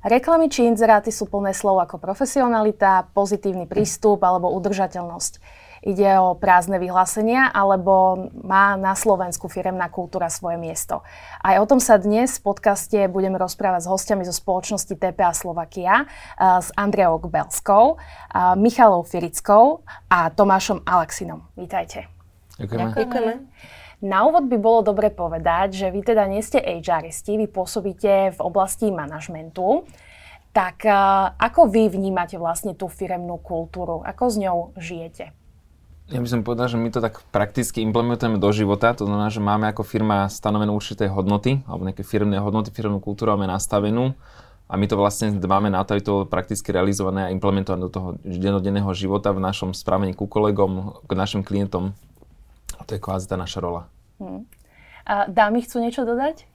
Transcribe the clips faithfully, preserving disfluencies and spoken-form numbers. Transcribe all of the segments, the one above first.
Reklamy či inzeráty sú plné slov ako profesionalita, pozitívny prístup alebo udržateľnosť. Ide o prázdne vyhlásenia, alebo má na Slovensku firemná kultúra svoje miesto. Aj o tom sa dnes v podcaste budeme rozprávať s hostiami zo spoločnosti té pé á Slovakia, s Andreou Belskou, Michalom Firickou a Tomášom Alexinom. Vítajte. Ďakujeme. Ďakujeme. Na úvod by bolo dobre povedať, že vy teda nie ste há eristi, vy pôsobíte v oblasti manažmentu. Tak ako vy vnímate vlastne tú firemnú kultúru? Ako s ňou žijete? Ja by som povedal, že my to tak prakticky implementujeme do života. To znamená, že máme ako firma stanovenú určité hodnoty, alebo nejaké firmné hodnoty, firmnú kultúru máme nastavenú. A my to vlastne máme na to, aby to bolo prakticky realizované a implementované do toho dennodenného života v našom správení ku kolegom, k našim klientom. A to je kvázi tá naša rola. Hmm. A dámy chcú niečo dodať?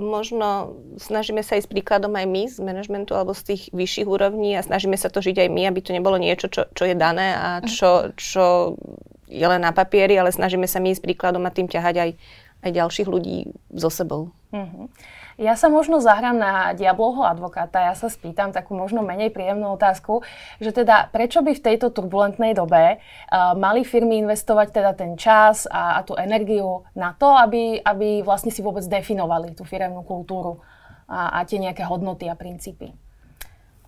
Možno snažíme sa ísť príkladom aj my z manažmentu alebo z tých vyšších úrovní a snažíme sa to žiť aj my, aby to nebolo niečo, čo, čo je dané a čo, čo je len na papieri, ale snažíme sa my ísť príkladom a tým ťahať aj, aj ďalších ľudí so sebou. Mm-hmm. Ja sa možno zahrám na diablovho advokáta, ja sa spýtam takú možno menej príjemnú otázku, že teda prečo by v tejto turbulentnej dobe uh, mali firmy investovať teda ten čas a, a tú energiu na to, aby, aby vlastne si vôbec definovali tú firemnú kultúru a, a tie nejaké hodnoty a princípy?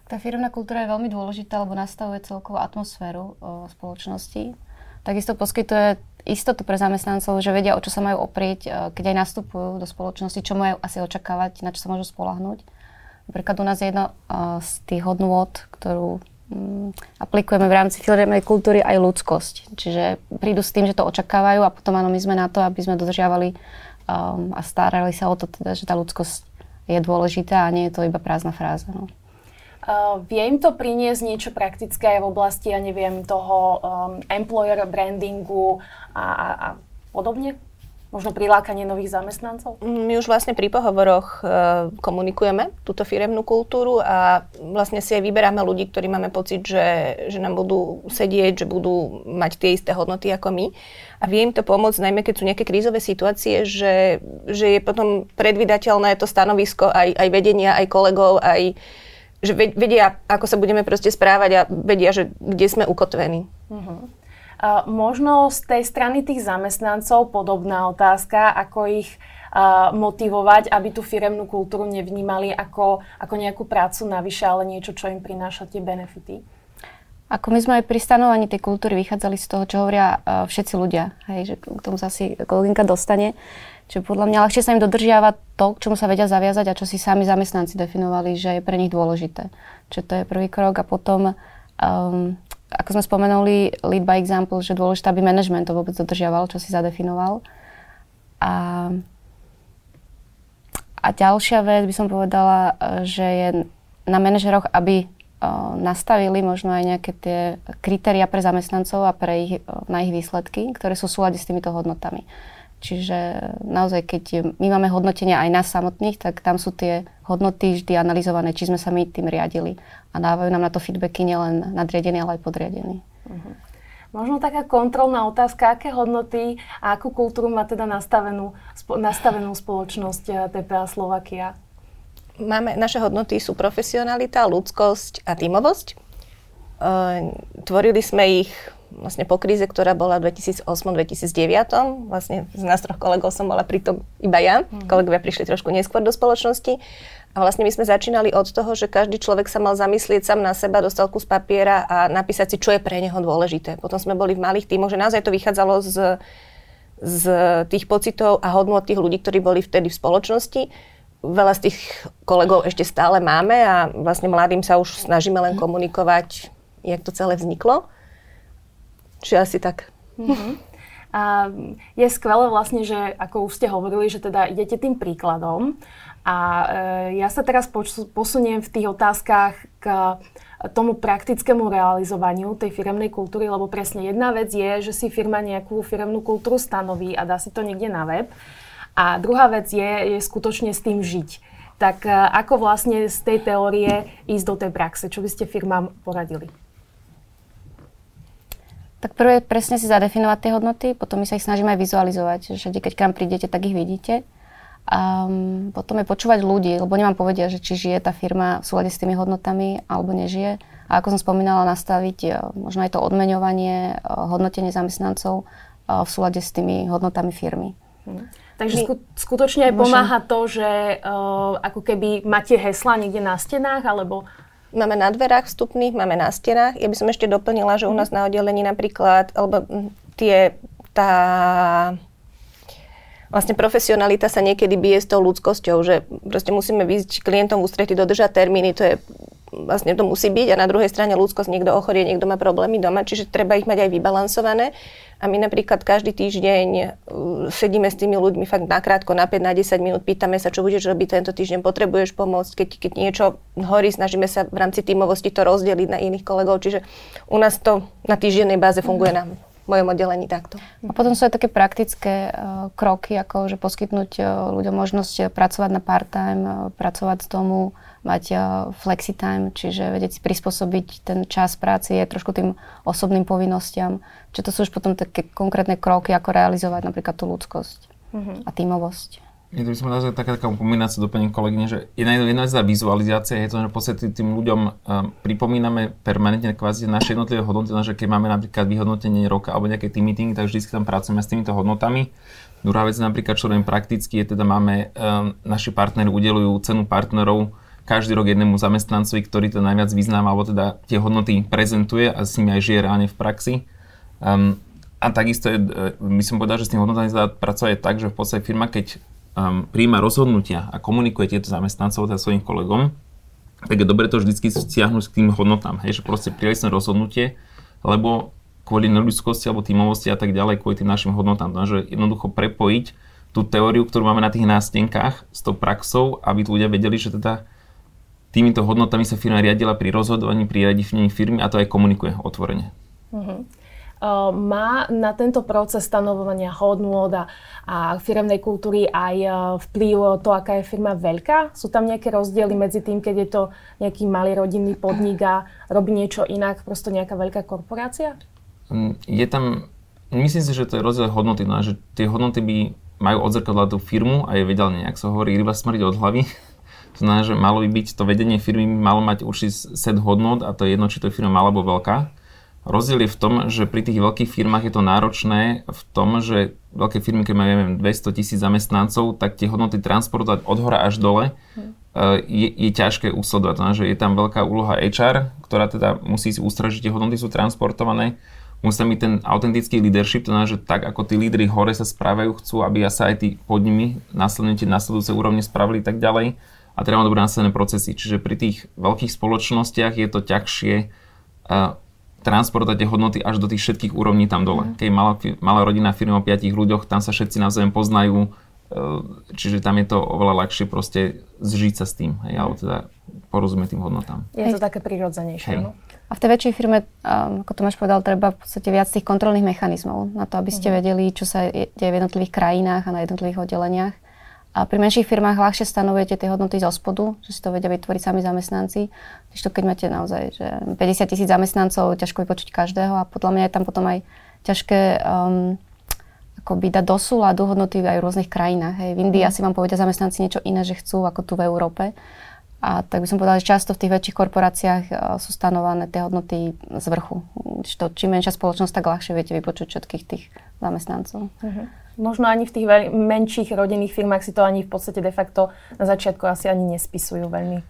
Tá firemná kultúra je veľmi dôležitá, lebo nastavuje celkovú atmosféru uh, spoločnosti. Takisto poskytuje istotu pre zamestnancov, že vedia, o čo sa majú oprieť, keď aj nastupujú do spoločnosti, čo majú asi očakávať, na čo sa môžu spolahnuť. Napríklad u nás je jedno z tých hodnôt, ktorú aplikujeme v rámci firemnej kultúry, aj ľudskosť. Čiže prídu s tým, že to očakávajú a potom áno, my sme na to, aby sme dodržiavali a starali sa o to, teda, že tá ľudskosť je dôležitá a nie je to iba prázdna fráza. No. Uh, vie im to priniesť niečo praktické aj v oblasti, ja neviem, toho um, employer brandingu a, a, a podobne? Možno prilákanie nových zamestnancov? My už vlastne pri pohovoroch uh, komunikujeme túto firemnú kultúru a vlastne si aj vyberáme ľudí, ktorí máme pocit, že, že nám budú sedieť, že budú mať tie isté hodnoty ako my. A vie im to pomôcť, najmä keď sú nejaké krízové situácie, že, že je potom predvídateľné to stanovisko aj, aj vedenia, aj kolegov, aj že vedia, ako sa budeme proste správať a vedia, že kde sme ukotvení. Uh-huh. Uh, možno z tej strany tých zamestnancov podobná otázka, ako ich uh, motivovať, aby tú firemnú kultúru nevnímali ako, ako nejakú prácu navyše, ale niečo, čo im prináša tie benefity. Ako my sme aj pri stanovaní tej kultúry vychádzali z toho, čo hovoria uh, všetci ľudia, hej, že k tomu sa asi kolegynka dostane. Čiže podľa mňa ľahšie sa im dodržiava to, k čomu sa vedia zaviazať a čo si sami zamestnanci definovali, že je pre nich dôležité. Čiže to je prvý krok a potom, um, ako sme spomenuli, lead by example, že dôležité, aby management to vôbec dodržiaval, čo si zadefinoval. A, a ďalšia vec by som povedala, že je na manažeroch, aby uh, nastavili možno aj nejaké tie kritériá pre zamestnancov a pre ich, na ich výsledky, ktoré sú v súlade s týmito hodnotami. Čiže naozaj, keď my máme hodnotenia aj nás samotných, tak tam sú tie hodnoty vždy analyzované, či sme sa my tým riadili. A dávajú nám na to feedbacky nielen nadriadení, ale aj podriadení. Uh-huh. Možno taká kontrolná otázka, aké hodnoty a akú kultúru má teda nastavenú, spo, nastavenú spoločnosť té pé á Slovakia? Máme, naše hodnoty sú profesionalita, ľudskosť a tímovosť. Uh, tvorili sme ich vlastne po kríze, ktorá bola v dvetisíc osem dvetisíc deväť. Vlastne z nás troch kolegov som bola pritom iba ja. Mm. Kolegovia prišli trošku neskôr do spoločnosti. A vlastne my sme začínali od toho, že každý človek sa mal zamyslieť sám na seba, dostal kus papiera a napísať si, čo je pre neho dôležité. Potom sme boli v malých tímoch, že naozaj to vychádzalo z, z tých pocitov a hodnôt tých ľudí, ktorí boli vtedy v spoločnosti. Veľa z tých kolegov ešte stále máme a vlastne mladým sa už snažíme len komunikovať, jak to celé vzniklo. Čiže asi tak. Mm-hmm. A je skvelé vlastne, že ako už ste hovorili, že teda idete tým príkladom. A e, ja sa teraz poč- posuniem v tých otázkach k tomu praktickému realizovaniu tej firemnej kultúry, lebo presne jedna vec je, že si firma nejakú firemnú kultúru stanoví a dá si to niekde na web. A druhá vec je, je skutočne s tým žiť. Tak e, ako vlastne z tej teórie ísť do tej praxe? Čo by ste firmám poradili? Tak prvé presne si zadefinovať tie hodnoty, potom my sa ich snažíme aj vizualizovať. Všade, keď k nám prídete, tak ich vidíte. A potom je počúvať ľudí, lebo nemám povedia, že či žije tá firma v súlade s tými hodnotami, alebo nežije. A ako som spomínala, nastaviť možno aj to odmeňovanie, hodnotenie zamestnancov v súlade s tými hodnotami firmy. Hm. Takže skutočne aj pomáha to, že uh, ako keby máte heslá niekde na stenách, alebo... Máme na dverách vstupných, máme na stenách. Ja by som ešte doplnila, že u nás na oddelení napríklad, alebo tie, tá vlastne profesionalita sa niekedy bije s tou ľudskosťou, že proste musíme ísť klientom v ústrety, dodržať termíny, to je vlastne to musí byť, a na druhej strane ľudskosť, niekto ochorie, niekto má problémy doma, čiže treba ich mať aj vybalansované. A my napríklad každý týždeň sedíme s tými ľuďmi fakt nakrátko, na päť, na desať minút, pýtame sa, čo budeš robiť tento týždeň, potrebuješ pomôcť, keď, keď niečo horí, snažíme sa v rámci tímovosti to rozdeliť na iných kolegov, čiže u nás to na týždennej báze funguje na mojom oddelení takto. A potom sú aj také praktické uh, kroky, ako že poskytnúť uh, ľuďom možnosť pracovať na part-time, uh, pracovať z domu, mať uh, flexi-time, čiže vedieť si prispôsobiť ten čas práce je trošku tým osobným povinnostiam. Čiže to sú už potom také konkrétne kroky, ako realizovať napríklad tú ľudskosť mm-hmm. a tímovosť. Je to by som dala taká kombinácia, doplním kolegyne, že jedna vec za vizualizácia je to, že v podstate tým ľuďom um, pripomíname permanentne kvázi naše jednotlivé hodnoty, že keď máme napríklad vyhodnotenie roka alebo nejaké team meeting, tak vždy tam pracujeme s týmito hodnotami. Druhá vec napríklad, čo robím prakticky, je teda máme, um, naši partneri udeľujú cenu partnerov každý rok jednému zamestnancovi, ktorý to najviac vyznáva, alebo teda tie hodnoty prezentuje a s nimi aj žije reálne v praxi. Um, a takisto je, my som povedal, že s tým hodnotami sa pracuje tak, že v podstate firma, keď Um, príjma rozhodnutia a komunikuje tieto zamestnancov a svojim kolegom, tak je dobre to vždycky stiahnuť k tým hodnotám, hej, že proste prílišné rozhodnutie, lebo kvôli neľudskosti alebo tímovosti a tak ďalej, kvôli tým našim hodnotám, takže jednoducho prepojiť tú teóriu, ktorú máme na tých nástenkách s tou praxou, aby ľudia vedeli, že teda týmito hodnotami sa firma riadila pri rozhodovaní, pri riadení firmy a to aj komunikuje otvorene. Mm-hmm. Má na tento proces stanovovania hodnôt a, a firemnej kultúry aj vplyv to, aká je firma veľká? Sú tam nejaké rozdiely medzi tým, keď je to nejaký malý rodinný podnik a robí niečo inak, prosto nejaká veľká korporácia? Je tam, myslím si, že to je rozdiel hodnoty, no, že tie hodnoty by majú odzrkadľovať tú firmu a je vedelne, ak sa hovorí, ryba smrdí od hlavy. To znamená, že malo by byť, to vedenie firmy malo mať určitý set hodnot a to je jedno, či to je firma malá alebo veľká. Rozdiel je v tom, že pri tých veľkých firmách je to náročné v tom, že veľké firmy, keď majú dvestotisíc zamestnancov, tak tie hodnoty transportovať od hora až dole je, je ťažké usledovať. To znamená, že je tam veľká úloha há er, ktorá teda musí si ústražiť, tie hodnoty sú transportované, musí byť ten autentický leadership, to znamená, že tak ako tí lídri hore sa správajú, chcú, aby sa aj tí pod nimi následne tie nasledujúce úrovne spravili tak ďalej a treba mať dobré následné procesy. Čiže pri tých veľkých spoločnostiach je to ťažšie transportovať tie hodnoty až do tých všetkých úrovní tam dole. Keď malá, malá rodina firma o piatich ľuďoch, tam sa všetci navzájom poznajú, čiže tam je to oveľa ľahšie proste zžiť sa s tým, hej, alebo teda porozumieť tým hodnotám. Je to také prirodzenejšie. No? A v tej väčšej firme, ako Tomáš povedal, treba v podstate viac tých kontrolných mechanizmov na to, aby ste vedeli, čo sa deje v jednotlivých krajinách a na jednotlivých oddeleniach. A pri menších firmách ľahšie stanovujete tie hodnoty zo spodu, že si to vedia vytvoriť sami zamestnanci. Čiže to keď máte naozaj že päťdesiat tisíc zamestnancov, ťažko vypočuť každého a podľa mňa je tam potom aj ťažké um, akoby dať do súladu hodnoty aj v rôznych krajinách. Hej. V Indii asi vám povedia zamestnanci niečo iné, že chcú, ako tu v Európe. A tak by som povedala, že často v tých väčších korporáciách uh, sú stanované tie hodnoty z vrchu. Čiže to, čím menšia spoločnosť, tak ľahšie viete vypočuť všetkých tých zamestnancov. Mhm. Možno ani v tých veľ- menších rodinných firmách si to ani v podstate de facto na začiatku asi ani nespisujú veľmi.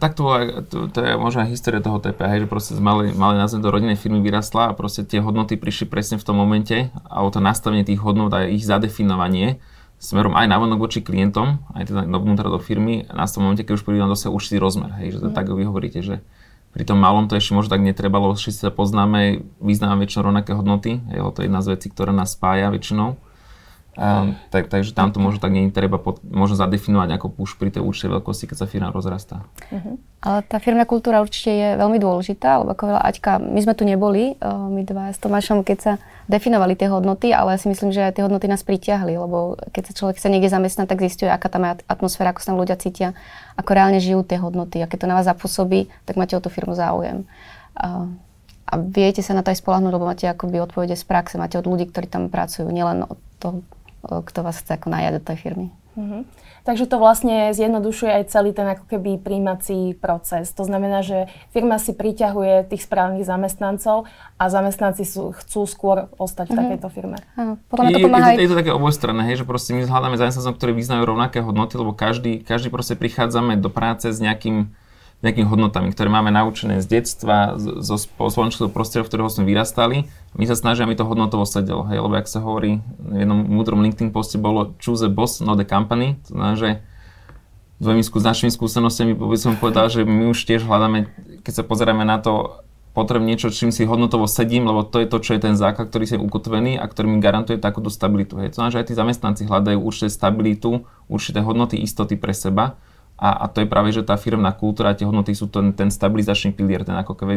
Tak to je možná história toho té pé á, že proste z malej názve do rodinnej firmy vyrastla a proste tie hodnoty prišli presne v tom momente a o to nastavenie tých hodnot a ich zadefinovanie smerom aj navonok voči klientom, aj teda dovnútra do firmy a na tom momente, keď už príde dosť určitý rozmer, hej, že to mm. tak vy hovoríte, že pri tom malom to ešte možno tak netrebalo, všetci sa poznáme, vyznáme väčšinou rovnaké hodnoty, hej, to je jedna z vecí, ktorá nás spája väčšinou. Um, tak, takže tam to možno tak nie treba pod, možno zadefinovať ako už pri tej určitej veľkosti, keď sa firma rozrastá. Uh-huh. Ale tá firmná kultúra určite je veľmi dôležitá, lebo ako veľa Aťka, my sme tu neboli, uh, my dva s Tomášom, keď sa definovali tie hodnoty, ale ja si myslím, že aj tie hodnoty nás pritiahli, lebo keď sa človek sa niekde zamestná, tak zistuje, aká tam je atmosféra, ako sa tam ľudia cítia, ako reálne žijú tie hodnoty, a keď to na vás zapôsobí, tak máte o tú firmu záujem. Uh, a viete sa na to aj spoľahnúť, lebo máte akoby odpovede z praxe, máte od ľudí, ktorí tam pracujú, nielen od toho, kto vás chce ako najať do tej firmy. Mm-hmm. Takže to vlastne zjednodušuje aj celý ten ako keby prijímací proces. To znamená, že firma si priťahuje tých správnych zamestnancov a zamestnanci sú, chcú skôr ostať v mm-hmm. takejto firme. Áno, podľa mňa to pomáha aj... Je, je, je to také obojstranné, hej, že proste my hľadáme zamestnancov, ktorí vyznajú rovnaké hodnoty, lebo každý, každý proste prichádzame do práce s nejakým nejakými hodnotami, ktoré máme naučené z detstva, zo spoločenského prostredia, v ktorého sme vyrastali. My sa snažíme, aby to hodnotovo sedelo, hej, lebo ak sa hovorí, v jednom múdrom LinkedIn poste bolo choose a boss, not a company, to znamená, že s našimi skúsenostiami by som povedal, že my už tiež hľadáme, keď sa pozeráme na to, potrebujem niečo, čím si hodnotovo sedím, lebo to je to, čo je ten základ, ktorý si je ukotvený a ktorý mi garantuje takúto stabilitu, hej. To znamená, že aj tí zamestnanci hľadajú určité stabilitu, určité hodnoty, istoty pre seba. A, a to je práve, že tá firmná kultúra, tie hodnoty sú ten, ten stabilizačný pilier, ten ako keby,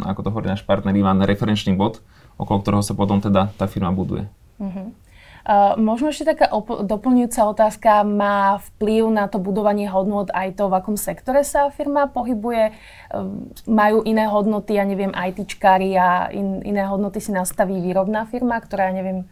ako to hovorí náš partner Ivan, referenčný bod, okolo ktorého sa potom teda tá firma buduje. Uh-huh. Uh, možno ešte taká op- doplňujúca otázka, má vplyv na to budovanie hodnot aj to, v akom sektore sa firma pohybuje? Uh, majú iné hodnoty, ja neviem, ITčkári a in, iné hodnoty si nastaví výrobná firma, ktorá, ja neviem,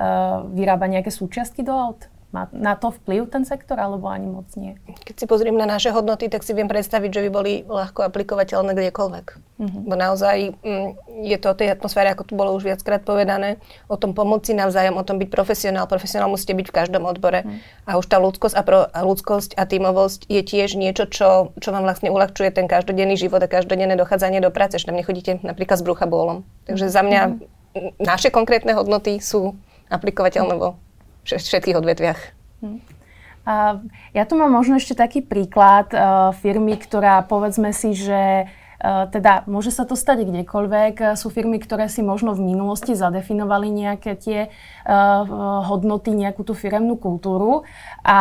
uh, vyrába nejaké súčiastky do aut? Má na to vplyv ten sektor, alebo ani moc nie? Keď si pozriem na naše hodnoty, tak si viem predstaviť, že by boli ľahko aplikovateľné kdekoľvek. Mm-hmm. Bo naozaj m, je to o tej atmosfére, ako tu bolo už viackrát povedané, o tom pomoci navzájom, o tom byť profesionál. Profesionál musíte byť v každom odbore. Mm. A už tá ľudskosť a, pro, a ľudskosť a tímovosť je tiež niečo, čo, čo vám vlastne uľahčuje ten každodenný život a každodenné dochádzanie do práce, že tam nechodíte napríklad s bruchabólom. Takže za mňa mm-hmm. naše konkrétne hodnoty sú aplikovateľné vo v všetkých odvetviach. A ja tu mám možno ešte taký príklad uh, firmy, ktorá povedzme si, že uh, teda môže sa to stať kdekoľvek. Sú firmy, ktoré si možno v minulosti zadefinovali nejaké tie uh, hodnoty, nejakú tú firemnú kultúru a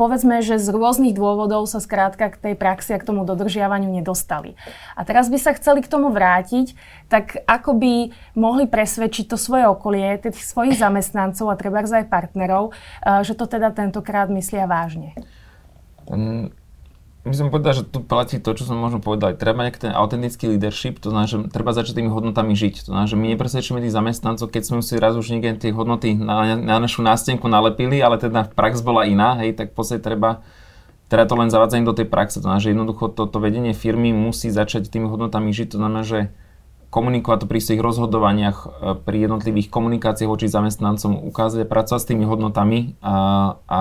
povedzme, že z rôznych dôvodov sa skrátka k tej praxi a k tomu dodržiavaniu nedostali. A teraz by sa chceli k tomu vrátiť, tak ako by mohli presvedčiť to svoje okolie, tých svojich zamestnancov a trebárs aj partnerov, že to teda tentokrát myslia vážne? Um, my som povedal, že tu platí to, čo som možno povedal. Treba nejaký ten autentický leadership, to znamená, že treba začať tými hodnotami žiť. To znamená, že my nepresvedčíme tých zamestnancov, keď sme si raz už niekde tie hodnoty na, na našu nástenku nalepili, ale teda prax bola iná, hej, tak v podstate treba teda to len zavádzanie do tej praxe. To znamená, že jednoducho to, to vedenie firmy musí začať tými hodnotami žiť, to znamená, že komunikovať to pri svojich rozhodovaniach, pri jednotlivých komunikáciách voči zamestnancom, ukázať a pracovať s tými hodnotami a, a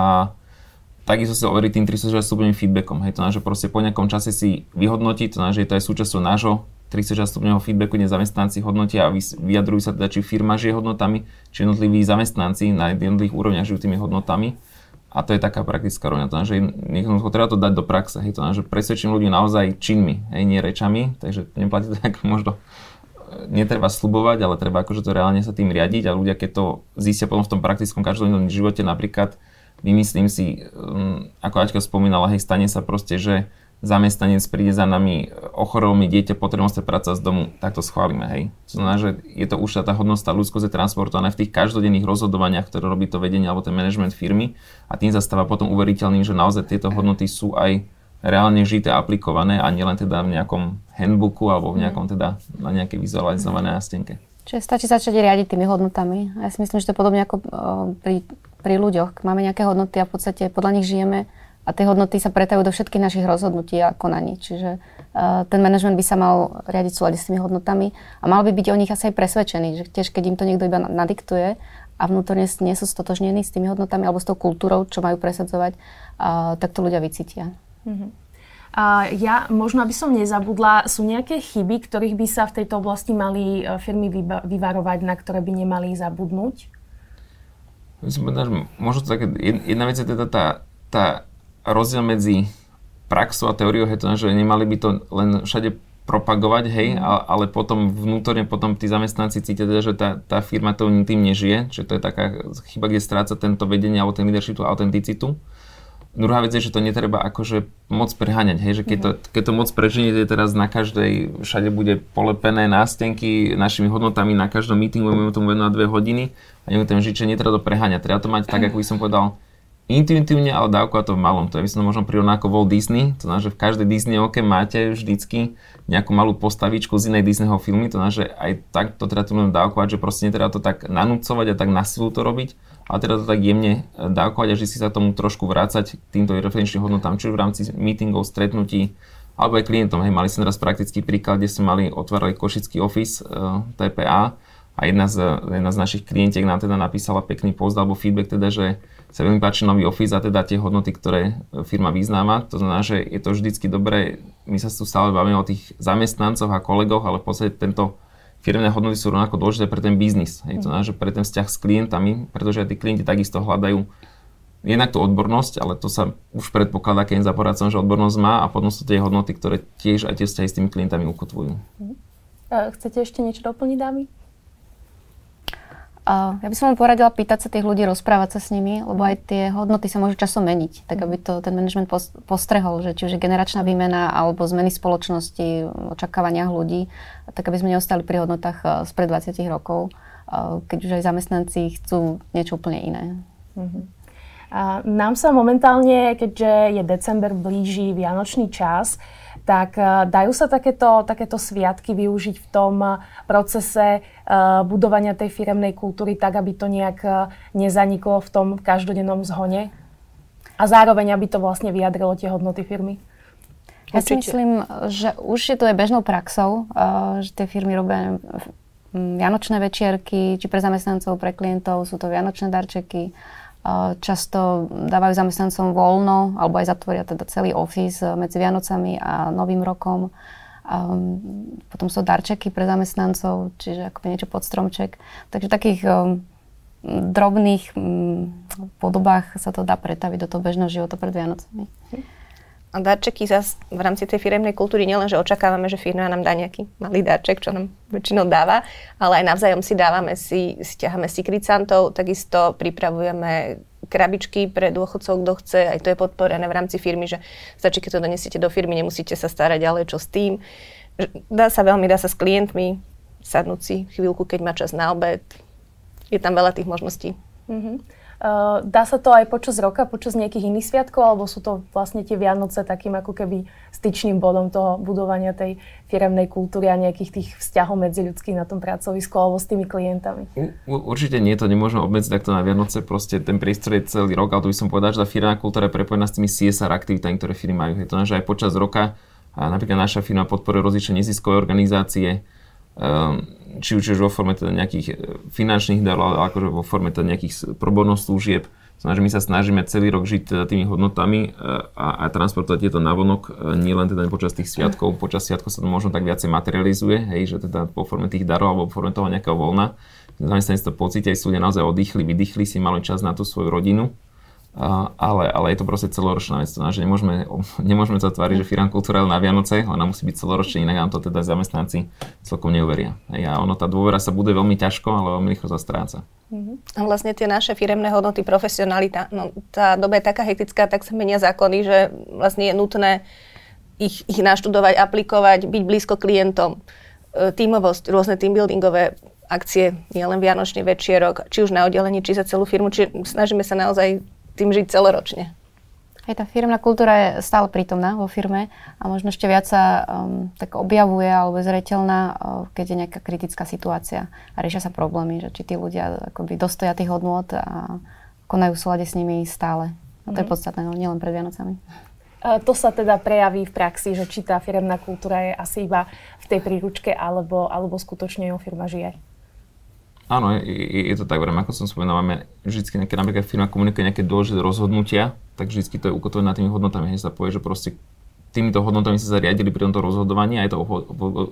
takisto si overiť tým tridsaťšesťstupňovým feedbackom. Hej, to znamená, že proste po nejakom čase si vyhodnotiť, to znamená, že je to aj súčasťou nášho tridsaťšesťstupňového feedbacku, kde zamestnanci hodnotia a vyjadrujú sa teda, či firma žije hodnotami, či jednotliví zamestnanci na jednotlivých úrovniach žijú tými hodnotami. A to je taká praktická rovňa, to znamená, že jednoducho treba to dať do praxe, hej, to znamená, že presvedčím ľudí naozaj činmi, hej, nie rečami, takže neplatí to tak možno. Netreba sľubovať, ale treba akože to reálne sa tým riadiť a ľudia, keď to zistia potom v tom praktickom každodennom živote, napríklad vymyslím si, ako Aťka spomínala, hej, stane sa proste, že zamestnanec príde za nami, ochorel mi dieťa, potrebujem sa pracovať z domu, tak to schválime, hej. To znamená, že je to už tá hodnosť, tá ľudskosť je transportovaná v tých každodenných rozhodovaniach, ktoré robí to vedenie alebo ten manažment firmy a tým sa stáva potom uveriteľným, že naozaj tieto hodnoty sú aj reálne žité a aplikované a nielen teda v nejakom handbooku alebo v nejakom teda na nejakej vizualizované nástenke. Čiže stačí začať riadiť tými hodnotami. Ja si myslím, že to je podobne ako o, pri, pri ľuďoch. Máme nejaké hodnoty a v podstate podľa nich žijeme a tie hodnoty sa pretajú do všetkých našich rozhodnutí a konaní. Čiže uh, ten manažment by sa mal riadiť v súlade s tými hodnotami a mal by byť o nich asi aj presvedčený, že tiež keď im to niekto iba nadiktuje a vnútorne nie sú stotožnení s tými hodnotami alebo s tou kultúrou, čo majú presadzovať, uh, tak to ľudia vycítia. Uh-huh. A ja, možno aby som nezabudla, sú nejaké chyby, ktorých by sa v tejto oblasti mali firmy vyba- vyvarovať, na ktoré by nemali zabudnúť? Myslím, že možno to také, jedna vec je teda tá, tá rozdiel medzi praxou a teóriou, je to, že nemali by to len všade propagovať, hej, ale potom vnútorne potom tí zamestnanci cítia, že tá, tá firma to tým nežije, čiže to je taká chyba, kde stráca tento vedenie alebo ten leadership, tú autenticitu. Druhá vec je, že to netreba akože moc preháňať, hej, že keď to, keď to moc preženíte teraz na každej, všade bude polepené nástenky našimi hodnotami, na každom meetingu budeme tomu venovať dve hodiny a neviem, že netreba to preháňať, treba to mať tak, ako by som povedal, intuitívne, ale dávkovať to v malom. To je, by som to možno prirovnal ako Walt Disney, to znamená, že v každej Disneyovke máte vždycky nejakú malú postavičku z inej Disneyho filmy, to znamená, že aj tak to teda tu budem dávkovať, že proste netreba to tak nanúcovať a tak na silu to robiť, ale teda to tak jemne dávkovať a vždy si sa tomu trošku vrácať k týmto referenčným hodnotám, či v rámci meetingov, stretnutí, alebo aj klientom. Hej, mali sme teraz praktický príklad, kde sme mali, otvárali košický office uh, T P A a jedna z, jedna z našich klientiek nám teda napísala pekný post alebo feedback teda, že sa veľmi páči nový office a teda tie hodnoty, ktoré firma vyznáva. To znamená, že je to vždycky dobré, my sa tu stále bavíme o tých zamestnancoch a kolegoch, ale v podstate tento firemné hodnoty sú rovnako dôležité pre ten biznis. Je to znamená, že pre ten vzťah s klientami, pretože aj tí klienti takisto hľadajú jednak tú odbornosť, ale to sa už predpokladá, keď za poradcom, že odbornosť má a potom sú tie hodnoty, ktoré tiež aj tie vzťahy s tými klientami ukotvujú. Chcete ešte niečo doplniť, dámy? Ja by som vám poradila pýtať sa tých ľudí, rozprávať sa s nimi, lebo aj tie hodnoty sa môžu časom meniť, tak aby to ten manažment postrehol, že či už je generačná výmena alebo zmeny spoločnosti, očakávania ľudí, tak aby sme neostali pri hodnotách spred dvadsať rokov, keď už aj zamestnanci chcú niečo úplne iné. Mhm. A nám sa momentálne, keďže je december, blíži vianočný čas, tak dajú sa takéto, takéto sviatky využiť v tom procese uh, budovania tej firemnej kultúry tak, aby to nejak nezaniklo v tom každodennom zhone a zároveň, aby to vlastne vyjadrilo tie hodnoty firmy? Ja si myslím, že už je to aj bežnou praxou, uh, že tie firmy robia vianočné večierky, či pre zamestnancov, pre klientov, sú to vianočné darčeky. Často dávajú zamestnancom voľno, alebo aj zatvoria teda celý office medzi Vianocami a Novým rokom. Um, potom sú darčeky pre zamestnancov, čiže ako niečo pod stromček. Takže v takých um, drobných um, podobách sa to dá pretaviť do toho bežného života pred Vianocami. A darčeky zase v rámci tej firemnej kultúry nielen, že očakávame, že firma nám dá nejaký malý darček, čo nám väčšinou dáva, ale aj navzájom si dávame, si ťaháme si kricantov, takisto pripravujeme krabičky pre dôchodcov, kto chce, aj to je podporené v rámci firmy, že stačí, keď to donesiete do firmy, nemusíte sa starať ďalej, čo s tým. Dá sa veľmi, dá sa s klientmi sadnúť si chvíľku, keď má čas na obed. Je tam veľa tých možností. Mm-hmm. Uh, dá sa to aj počas roka, počas nejakých iných sviatkov, alebo sú to vlastne tie Vianoce takým ako keby styčným bodom toho budovania tej firemnej kultúry a nejakých tých vzťahov medziľudských na tom pracovisku alebo s tými klientami? U, určite nie, to nemôžeme obmedziť takto na Vianoce, proste ten priestor je celý rok, ale to by som povedal, že tá firemná kultúra je prepojená s tými C S R aktivitami, ktoré firmy majú. Je to, že aj počas roka, a napríklad naša firma podporuje rozličné neziskové organizácie, um, či už vo forme teda nejakých finančných darov, ale akože vo forme teda nejakých proborných služieb. Znamená, že my sa snažíme celý rok žiť teda tými hodnotami a, a transportovať tieto navonok, nielen teda počas tých sviatkov. Počas sviatkov sa to možno tak viacej materializuje, hej, že teda po forme tých darov alebo po forme toho nejakého voľna. Zamestnanci to pocítia, že sú ľudia naozaj oddychli, vydýchli si, mali čas na tú svoju rodinu. Uh, ale, ale je to proste celoročná vec, to znamená, že nemôžeme, nemôžeme sa tváriť, že firemná kultúra na Vianoce, ona musí byť celoročne, inak nám to teda zamestnanci celkom neuveria. Hej, a ono, tá dôvera sa bude veľmi ťažko, ale veľmi rýchlo sa stráca. A vlastne tie naše firemné hodnoty, profesionalita, no tá doba je taká hektická, tak sa menia zákony, že vlastne je nutné ich, ich naštudovať, aplikovať, byť blízko klientom, tímovosť, rôzne teambuildingové akcie, nielen vianočný večierok, či už na oddelení, či za celú firmu, či snažíme sa naozaj tým žiť celoročne. Aj tá firemná kultúra je stále prítomná vo firme a možno ešte viac sa um, tak objavuje alebo je zreteľná, um, keď je nejaká kritická situácia a riešia sa problémy, že či tí ľudia akoby dostoja tých hodnôt a konajú v súlade s nimi stále. A to mm. je podstatné, no, nielen pred Vianocami. E, to sa teda prejaví v praxi, že či tá firemná kultúra je asi iba v tej príručke alebo, alebo skutočne ju firma žije. Áno, je, je to tak, ako som spomenul, máme vždycky nejaké, napríklad firma komunikuje nejaké dôležité rozhodnutia, tak vždycky to je ukotvené tými hodnotami, hneď sa povie, že proste týmito hodnotami sa zariadili pri tomto rozhodovaní a je to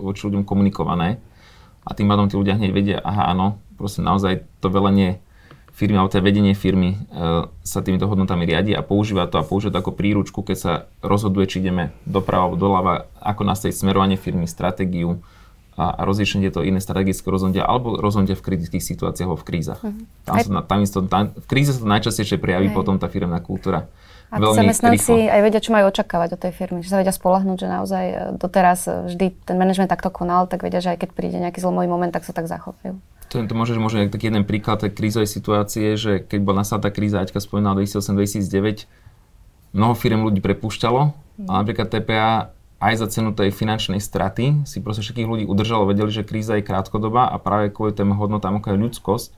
voči ľuďom komunikované a tým pádom tí ľudia hneď vedia, aha, áno, proste naozaj to velenie firmy, alebo to vedenie firmy e, sa týmito hodnotami riadi a používa to a používa to ako príručku, keď sa rozhoduje, či ideme doprava alebo doľava, ako nastaviť smerovanie firmy, stratégiu, a rozlišenie tieto iné strategické rozhodnutia alebo rozhodnutia v kritických situáciách alebo v krízach. Mm-hmm. Tam sa, tam isto, tam, v kríze sa to najčastejšie prejaví aj potom tá firemná kultúra. A zamestnanci aj vedia, čo majú očakávať od tej firmy, že sa vedia spolahnúť, že naozaj doteraz vždy ten manažment takto konal, tak vedia, že aj keď príde nejaký zlomový moment, tak sa tak zachovajú. To, to môžeš možno taký jeden príklad tej krízovej situácie, že keď bola nastala tá kríza, Aťka spomínala dvetisícosem dvetisícdeväť, mnoho firiem ľudí prepúšťalo a napríklad té pé á aj za cenu tej finančnej straty si proste všetkých ľudí udržalo, vedeli, že kríza je krátkodobá a práve kvôli tému hodnotám ako je ľudskosť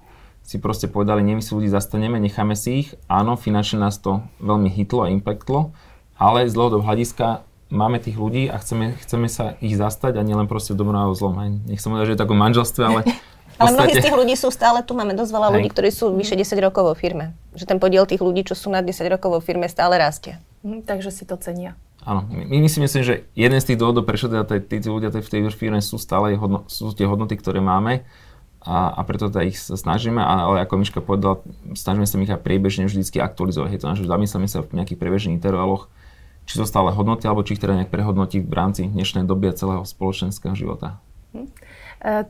si proste povedali, my si ľudí zastaneme, necháme si ich, áno, finančne nás to veľmi hitlo a impactlo, ale z dlhodobého hľadiska máme tých ľudí a chceme, chceme sa ich zastať a nielen proste v dobrom alebo zlom. Nechcem povedať, že je to ako manželstve, ale ale mnohí z tých ľudí sú stále tu, máme dosť veľa ľudí, ktorí sú vyše desať rokov vo firme. Že ten podiel tých ľudí, čo sú nad desať rokov vo firme, stále rastie. Mm, takže si to cenia. Áno, my si myslím, že jeden z tých dôvodov, prečo teda tí ľudia v tej firme sú stále hodno, sú tie hodnoty, ktoré máme a, a preto teda ich snažíme, ale ako Miška povedala, snažíme sa ich aj priebežne vždycky aktualizovať. Je to naše, zamyslíme sa v nejakých priebežných intervaloch, či to stále hodnotí, alebo či ich teda nejak prehodnotí v rámci dnešnej doby a celého spoločenského života. Hm.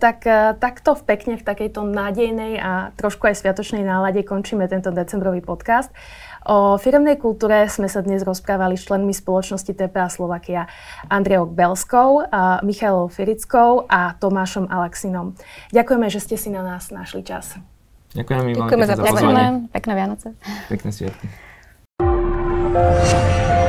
Tak takto v pekne v takejto nádejnej a trošku aj sviatočnej nálade končíme tento decembrový podcast. O firemnej kultúre sme sa dnes rozprávali s členmi spoločnosti té pé á Slovakia Andreou Belskou, Michalou Firickou a Tomášom Alexinom. Ďakujeme, že ste si na nás našli čas. Ďakujem, Ivana, za pozvanie. Ďakujeme, pekné Vianoce. Pekné sviatky.